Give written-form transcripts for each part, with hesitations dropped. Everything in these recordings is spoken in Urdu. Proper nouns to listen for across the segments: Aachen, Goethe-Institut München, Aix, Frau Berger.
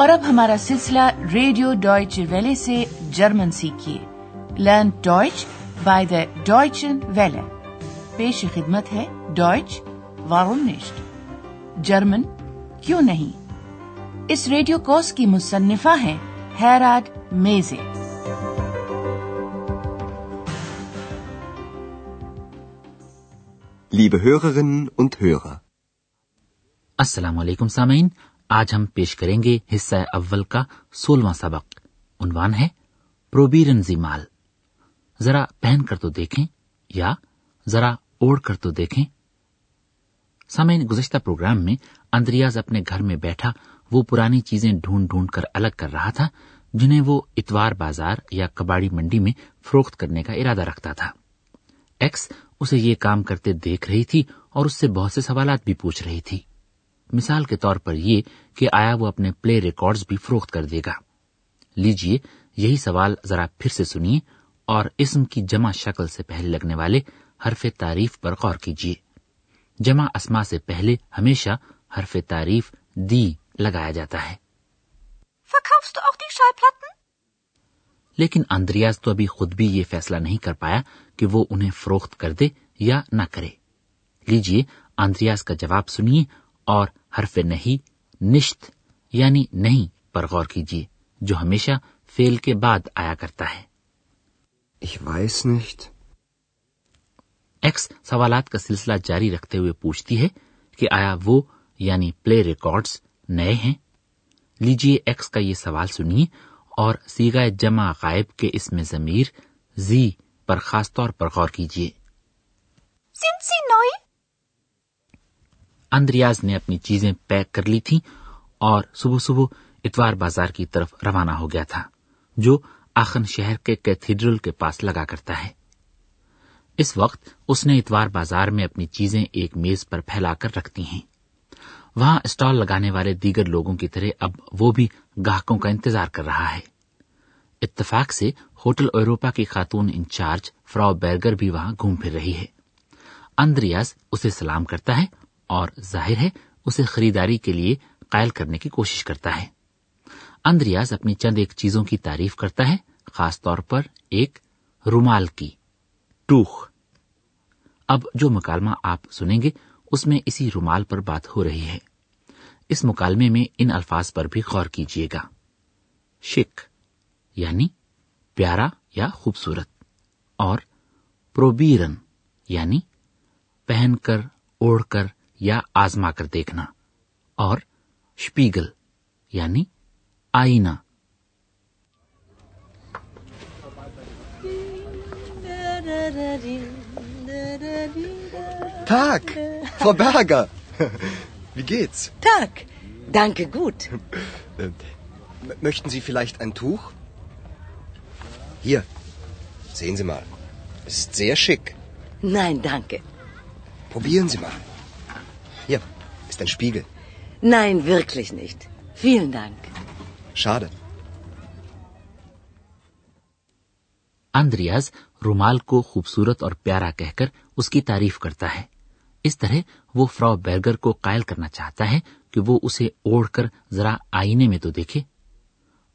اور اب ہمارا سلسلہ ریڈیو ڈوائچ ویلے سے جرمن سیکھیے learn Deutsch by the Deutsche ویلے. پیش خدمت ہے ڈوائچ وارم نیشٹ جرمن کیوں نہیں. اس ریڈیو کورس کی مصنفہ ہیں ہیراد Meese. Liebe Hörerinnen und Hörer. السلام علیکم سامعین. آج ہم پیش کریں گے حصہ اول کا 16واں سبق. عنوان ہے پروبیرن زی مال. ذرا پہن کر تو دیکھیں یا ذرا اوڑھ کر تو دیکھیں. سامعین, گزشتہ پروگرام میں اندریاز اپنے گھر میں بیٹھا وہ پرانی چیزیں ڈھونڈ کر الگ کر رہا تھا جنہیں وہ اتوار بازار یا کباڑی منڈی میں فروخت کرنے کا ارادہ رکھتا تھا. ایکس اسے یہ کام کرتے دیکھ رہی تھی اور اس سے بہت سے سوالات بھی پوچھ رہی تھی, مثال کے طور پر یہ کہ آیا وہ اپنے پلے ریکارڈز بھی فروخت کر دے گا. لیجئے یہی سوال ذرا پھر سے سنیے اور اسم کی جمع شکل سے پہلے لگنے والے حرف تعریف پر غور کیجیے. جمع اسما سے پہلے ہمیشہ حرف تعریف دی لگایا جاتا ہے. Verkaufst du auch die Schallplatten? لیکن اندریاز تو ابھی خود بھی یہ فیصلہ نہیں کر پایا کہ وہ انہیں فروخت کر دے یا نہ کرے. لیجئے اندریاز کا جواب سنیے اور حرف نہیں نشت یعنی نہیں پر غور کیجیے جو ہمیشہ فعل کے بعد آیا کرتا ہے. Ich weiß nicht. ایکس سوالات کا سلسلہ جاری رکھتے ہوئے پوچھتی ہے کہ آیا وہ یعنی پلے ریکارڈز نئے ہیں. لیجیے ایکس کا یہ سوال سنیے اور صیغہ جمع غائب کے اسم ضمیر زی پر خاص طور پر غور کیجیے. Sind sie neu? اندریاز نے اپنی چیزیں پیک کر لی تھیں اور صبح اتوار بازار کی طرف روانہ ہو گیا تھا جو آخن شہر کے کیتھیڈرل کے پاس لگا کرتا ہے. اس وقت اس نے اتوار بازار میں اپنی چیزیں ایک میز پر پھیلا کر رکھتی ہیں. وہاں اسٹال لگانے والے دیگر لوگوں کی طرح اب وہ بھی گاہکوں کا انتظار کر رہا ہے. اتفاق سے ہوٹل ایوروپا کی خاتون انچارج فراو بیرگر بھی وہاں گھوم پھر رہی ہے. اندریاز اسے سلام کرتا ہے اور ظاہر ہے اسے خریداری کے لیے قائل کرنے کی کوشش کرتا ہے. اندریاز اپنی چند ایک چیزوں کی تعریف کرتا ہے, خاص طور پر ایک رومال کی, ٹوخ. اب جو مکالمہ آپ سنیں گے اس میں اسی رومال پر بات ہو رہی ہے. اس مکالمے میں ان الفاظ پر بھی غور کیجیے گا. شک یعنی پیارا یا خوبصورت, اور پروبیرن یعنی پہن کر, اوڑھ کر یا آزما کر دیکھنا, اور شپیگل یعنی آئینہ. Tag, Frau Berger. Wie geht's? Tag, danke gut. Möchten Sie vielleicht ein Tuch? Hier, sehen Sie mal. Es ist sehr schick. Nein, danke. Probieren Sie mal. Hier ist ein Spiegel. Nein, wirklich nicht. Vielen Dank. Schade. Andreas رومال کو خوبصورت اور پیارا کہہ کر اس کی تعریف کرتا ہے. اس طرح وہ فراو بیرگر کو قائل کرنا چاہتا ہے کہ وہ اسے اوڑھ کر ذرا آئینے میں تو دیکھے.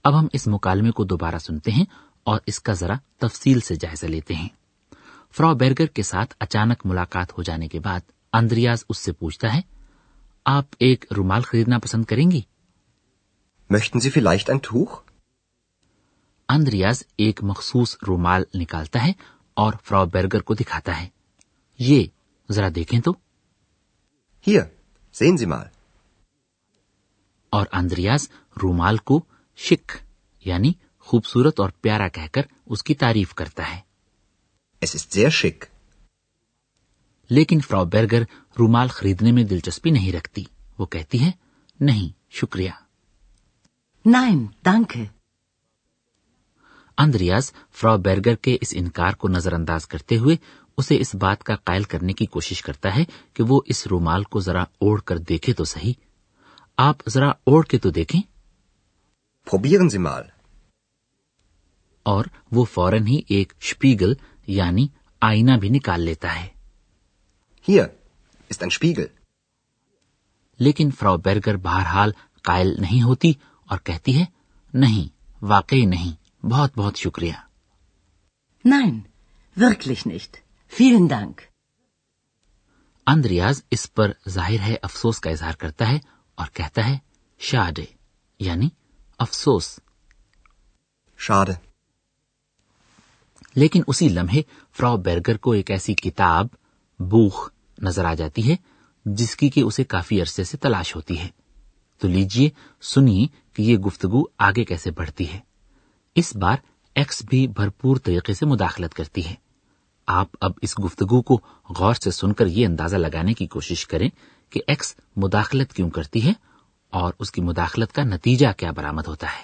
اب ہم اس مکالمے کو دوبارہ سنتے ہیں اور اس کا ذرا تفصیل سے جائزہ لیتے ہیں. فراو بیرگر کے ساتھ اچانک ملاقات ہو جانے کے بعد اندریاز اس سے پوچھتا ہے, آپ ایک رومال خریدنا پسند کریں گی؟ Möchten Sie vielleicht ein Tuch? Andreas ایک مخصوص رومال نکالتا ہے اور فراو بیرگر کو دکھاتا ہے. یہ ذرا دیکھیں تو. Hier, sehen Sie mal. اور اندریاز رومال کو شک یعنی خوبصورت اور پیارا کہہ کر اس کی تعریف کرتا ہے. Es ist sehr schick. لیکن فراو بیرگر رومال خریدنے میں دلچسپی نہیں رکھتی. وہ کہتی ہے, نہیں شکریہ. Nein, danke. Andreas Frau Berger کے اس انکار کو نظر انداز کرتے ہوئے اسے اس بات کا قائل کرنے کی کوشش کرتا ہے کہ وہ اس رومال کو ذرا اوڑھ کر دیکھے تو صحیح. آپ ذرا اوڑھ کے تو دیکھیں. Probieren Sie mal. اور وہ فوراً ہی ایک شپیگل یعنی آئینہ بھی نکال لیتا ہے. Hier ist ein Spiegel. لیکن فراو بیرگر بہرحال قائل نہیں ہوتی اور کہتی ہے نہیں، واقعی نہیں، بہت بہت شکریہ. Nein, wirklich nicht. Vielen Dank. Andreas اس پر ظاہر ہے افسوس کا اظہار کرتا ہے اور کہتا ہے schade یعنی افسوس. schade. لیکن اسی لمحے فراو برگر کو ایک ایسی کتاب بوخ نظر آ جاتی ہے جس کی کہ اسے کافی عرصے سے تلاش ہوتی ہے. تو لیجیے سنیے کہ یہ گفتگو آگے کیسے بڑھتی ہے. اس بار ایکس بھی بھرپور طریقے سے مداخلت کرتی ہے. آپ اب اس گفتگو کو غور سے سن کر یہ اندازہ لگانے کی کوشش کریں کہ ایکس مداخلت کیوں کرتی ہے اور اس کی مداخلت کا نتیجہ کیا برآمد ہوتا ہے.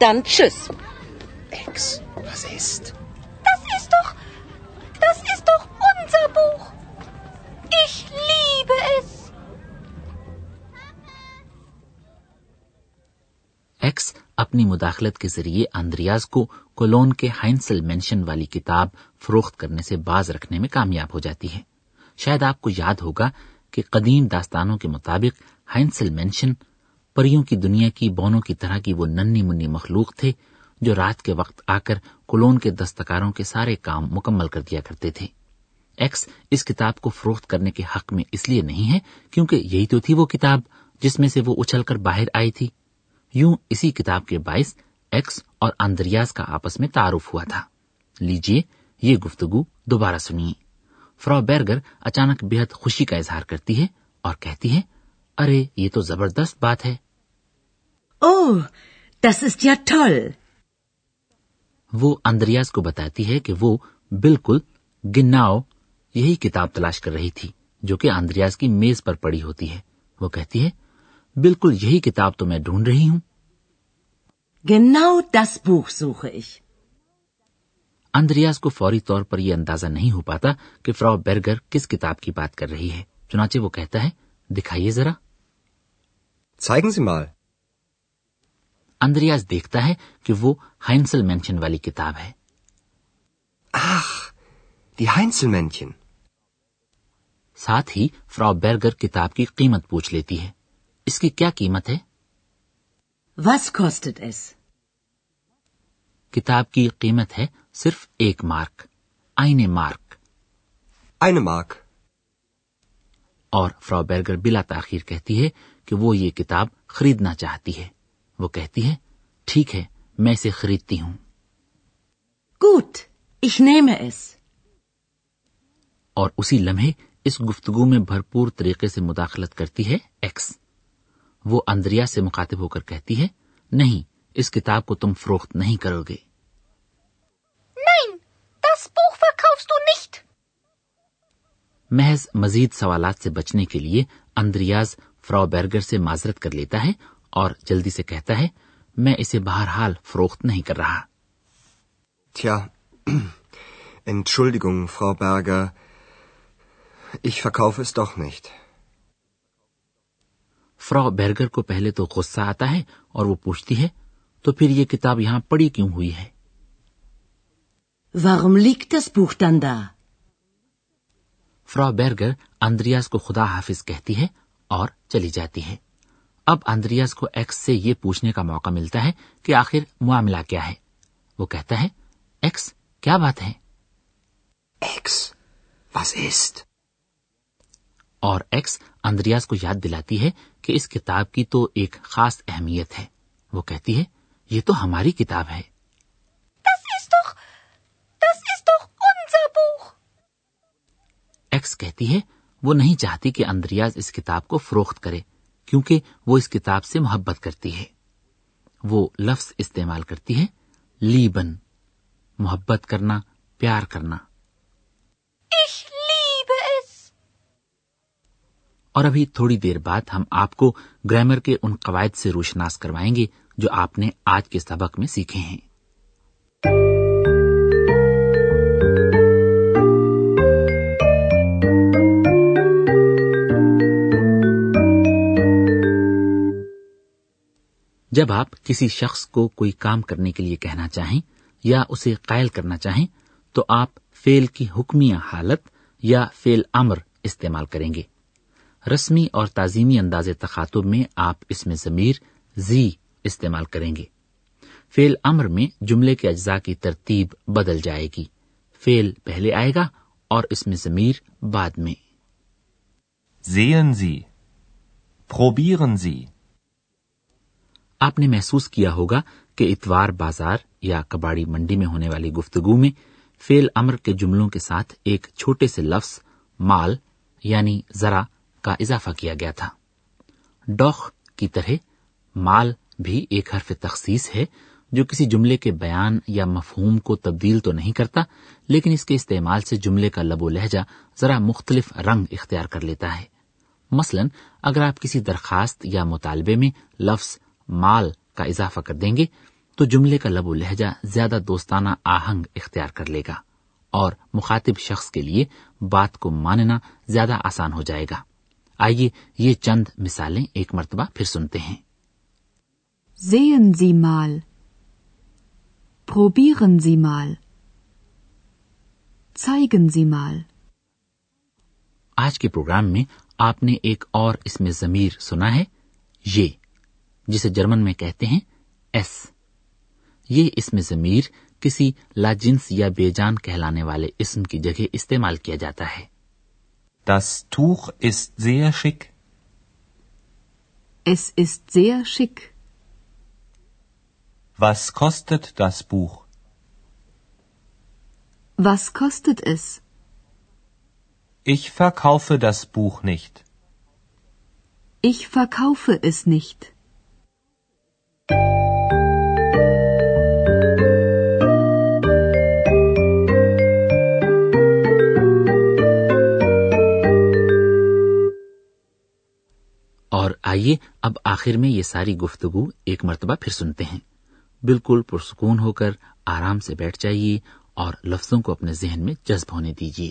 Dann tschüss. Ex, was ist? Das ist doch unser Buch. Ich liebe es. X اپنی مداخلت کے ذریعے اندریاز کو کولون کے ہائنسل مینشن والی کتاب فروخت کرنے سے باز رکھنے میں کامیاب ہو جاتی ہے. شاید آپ کو یاد ہوگا کہ قدیم داستانوں کے مطابق ہائنسل مینشن پریوں کی دنیا کی بونوں کی طرح کی وہ ننھی منی مخلوق تھے جو رات کے وقت آ کر کولون کے دستکاروں کے سارے کام مکمل کر دیا کرتے تھے. ایکس اس کتاب کو فروخت کرنے کے حق میں اس لیے نہیں ہے کیونکہ یہی تو تھی وہ کتاب جس میں سے وہ اچھل کر باہر آئی تھی. یوں اسی کتاب کے باعث ایکس اور اندریاز کا آپس میں تعارف ہوا تھا. لیجیے یہ گفتگو دوبارہ سنیے. فراو بیرگر اچانک بےحد خوشی کا اظہار کرتی ہے اور کہتی ہے ارے یہ تو زبردست بات ہے. Oh, das ist ja toll. وہ اندریاز کو بتاتی ہے کہ وہ بالکل گناؤ یہی کتاب تلاش کر رہی تھی جو کہ اندریاز کی میز پر پڑی ہوتی ہے. وہ کہتی ہے بالکل یہی کتاب تو میں ڈھونڈ رہی ہوں. Genau das Buch suche ich. Andreas کو فوری طور پر یہ اندازہ نہیں ہو پاتا کہ فراو برگر کس کتاب کی بات کر رہی ہے. چنانچہ وہ کہتا ہے دکھائیے ذرا. Zeigen Sie mal. اندریاز دیکھتا ہے کہ وہ ہائنسل مینشن والی کتاب ہے. آخ, die Heinzelmännchen. ساتھ ہی فراو بیرگر کتاب کی قیمت پوچھ لیتی ہے. اس کی کیا قیمت ہے؟ Was kostet es? کتاب کی قیمت ہے صرف 1 mark. Eine Mark. Eine Mark. اور فراو بیرگر بلا تاخیر کہتی ہے کہ وہ یہ کتاب خریدنا چاہتی ہے. وہ کہتی ہے ٹھیک ہے میں اسے خریدتی ہوں. Gut, ich nehme es. اور اسی لمحے اس گفتگو میں بھرپور طریقے سے مداخلت کرتی ہے ایکس. وہ اندریاز سے مخاطب ہو کر کہتی ہے نہیں اس کتاب کو تم فروخت نہیں کرو گے. Nein, das Buch verkaufst du nicht. محض مزید سوالات سے بچنے کے لیے اندریاز فراو بیرگر سے معذرت کر لیتا ہے اور جلدی سے کہتا ہے میں اسے بہرحال فروخت نہیں کر رہا. Tja, Entschuldigung, Frau Berger. Ich verkaufe es doch nicht. فراو بیرگر کو پہلے تو غصہ آتا ہے اور وہ پوچھتی ہے تو پھر یہ کتاب یہاں پڑی کیوں ہوئی ہے؟ Warum liegt das Buch dann da? Frau Berger Andreas کو خدا حافظ کہتی ہے اور چلی جاتی ہے. اب اندریاز کو ایکس سے یہ پوچھنے کا موقع ملتا ہے کہ آخر معاملہ کیا ہے. وہ کہتا ہے ایکس کیا بات ہے؟ X was ist. اور ایکس اندریاز کو یاد دلاتی ہے کہ اس کتاب کی تو ایک خاص اہمیت ہے. وہ کہتی ہے یہ تو ہماری کتاب ہے. Das ist doch unser Buch. X کہتی ہے وہ نہیں چاہتی کہ اندریاز اس کتاب کو فروخت کرے کیونکہ وہ اس کتاب سے محبت کرتی ہے. وہ لفظ استعمال کرتی ہے لیبن محبت کرنا پیار کرنا. اور ابھی تھوڑی دیر بعد ہم آپ کو گرامر کے ان قواعد سے روشناس کروائیں گے جو آپ نے آج کے سبق میں سیکھے ہیں. جب آپ کسی شخص کو کوئی کام کرنے کے لیے کہنا چاہیں یا اسے قائل کرنا چاہیں تو آپ فعل کی حکمیہ حالت یا فعل امر استعمال کریں گے. رسمی اور تعظیمی انداز تخاطب میں آپ اس میں ضمیر زی استعمال کریں گے. فعل امر میں جملے کے اجزاء کی ترتیب بدل جائے گی. فعل پہلے آئے گا اور اس میں ضمیر بعد میں. Sehen Sie, probieren Sie. آپ نے محسوس کیا ہوگا کہ اتوار بازار یا کباڑی منڈی میں ہونے والی گفتگو میں فعل امر کے جملوں کے ساتھ ایک چھوٹے سے لفظ مال یعنی ذرا کا اضافہ کیا گیا تھا. ڈوخ کی طرح مال بھی ایک حرف تخصیص ہے جو کسی جملے کے بیان یا مفہوم کو تبدیل تو نہیں کرتا, لیکن اس کے استعمال سے جملے کا لب و لہجہ ذرا مختلف رنگ اختیار کر لیتا ہے. مثلاً اگر آپ کسی درخواست یا مطالبے میں لفظ مال کا اضافہ کر دیں گے تو جملے کا لب و لہجہ زیادہ دوستانہ آہنگ اختیار کر لے گا اور مخاطب شخص کے لیے بات کو ماننا زیادہ آسان ہو جائے گا. آئیے یہ چند مثالیں ایک مرتبہ پھر سنتے ہیں. Sehen Sie mal. Probieren Sie mal. Zeigen Sie mal. آج کے پروگرام میں آپ نے ایک اور اس میں ضمیر سنا ہے, یہ, جسے جرمن میں کہتے ہیں ایس. یہ اس میں ضمیر کسی لاجنس یا بے جان کہلانے والے اسم کی جگہ استعمال کیا جاتا ہے. Das Tuch ist sehr schick. Es ist sehr schick. Was kostet das Buch? Was kostet es? Ich verkaufe das Buch nicht. Ich verkaufe es nicht. اور آئیے اب آخر میں یہ ساری گفتگو ایک مرتبہ پھر سنتے ہیں. بالکل پرسکون ہو کر آرام سے بیٹھ جائیے اور لفظوں کو اپنے ذہن میں جذب ہونے دیجیے.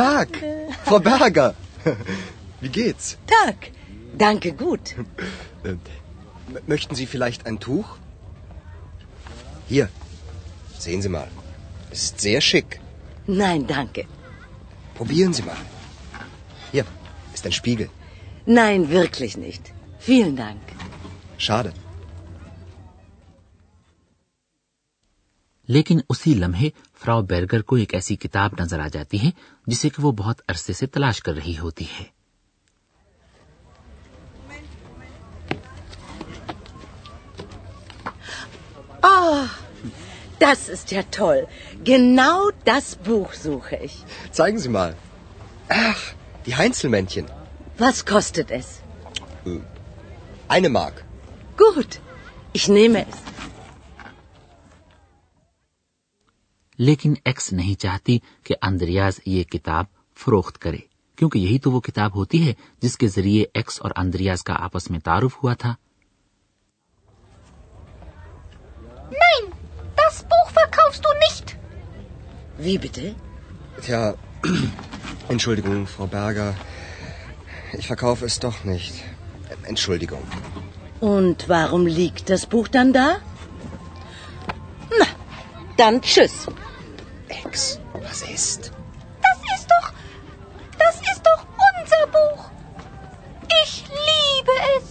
Tag, Frau Berger. Wie geht's? Tag, danke gut. Möchten Sie vielleicht ein Tuch? Hier, sehen Sie mal. Ist sehr schick. Nein, danke. Probieren Sie mal. Hier ist ein Spiegel. Nein, wirklich nicht. Vielen Dank. Schade. لیکن اسی لمحے فراو بیرگر کو ایک ایسی کتاب نظر آ جاتی ہے جسے کہ وہ بہت عرصے سے تلاش کر رہی ہوتی ہے. Das ist ja toll. Genau das Buch suche ich. Zeigen Sie mal. Ach, die Heinzelmännchen. Was kostet es? 1 Mark. Gut, ich nehme es. لیکن ایکس نہیں چاہتی کہ اندریاز یہ کتاب فروخت کرے, کیونکہ یہی تو وہ کتاب ہوتی ہے جس کے ذریعے ایکس اور اندریاز کا آپس میں تعارف ہوا تھا. Nein, das Buch verkaufst du nicht. Wie bitte? Tja, Entschuldigung, Frau Berger. Ich verkaufe es doch nicht. Entschuldigung. Und warum liegt das Buch dann da? Na, dann tschüss. Ex, was ist? Das ist doch unser Buch. Ich liebe es.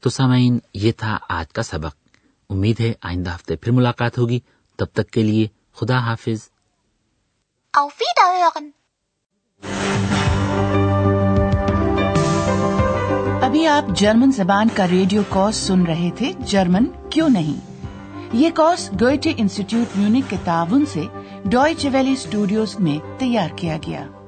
تو سامعین, یہ تھا آج کا سبق. امید ہے آئندہ ہفتے پھر ملاقات ہوگی. تب تک کے لیے خدا حافظ. Auf Wiederhören. ابھی آپ جرمن زبان کا ریڈیو کورس سن رہے تھے, جرمن کیوں نہیں. یہ کورس گوئٹے انسٹیٹیوٹ میونک کے تعاون سے ڈوائچے ویلی اسٹوڈیوز میں تیار کیا گیا.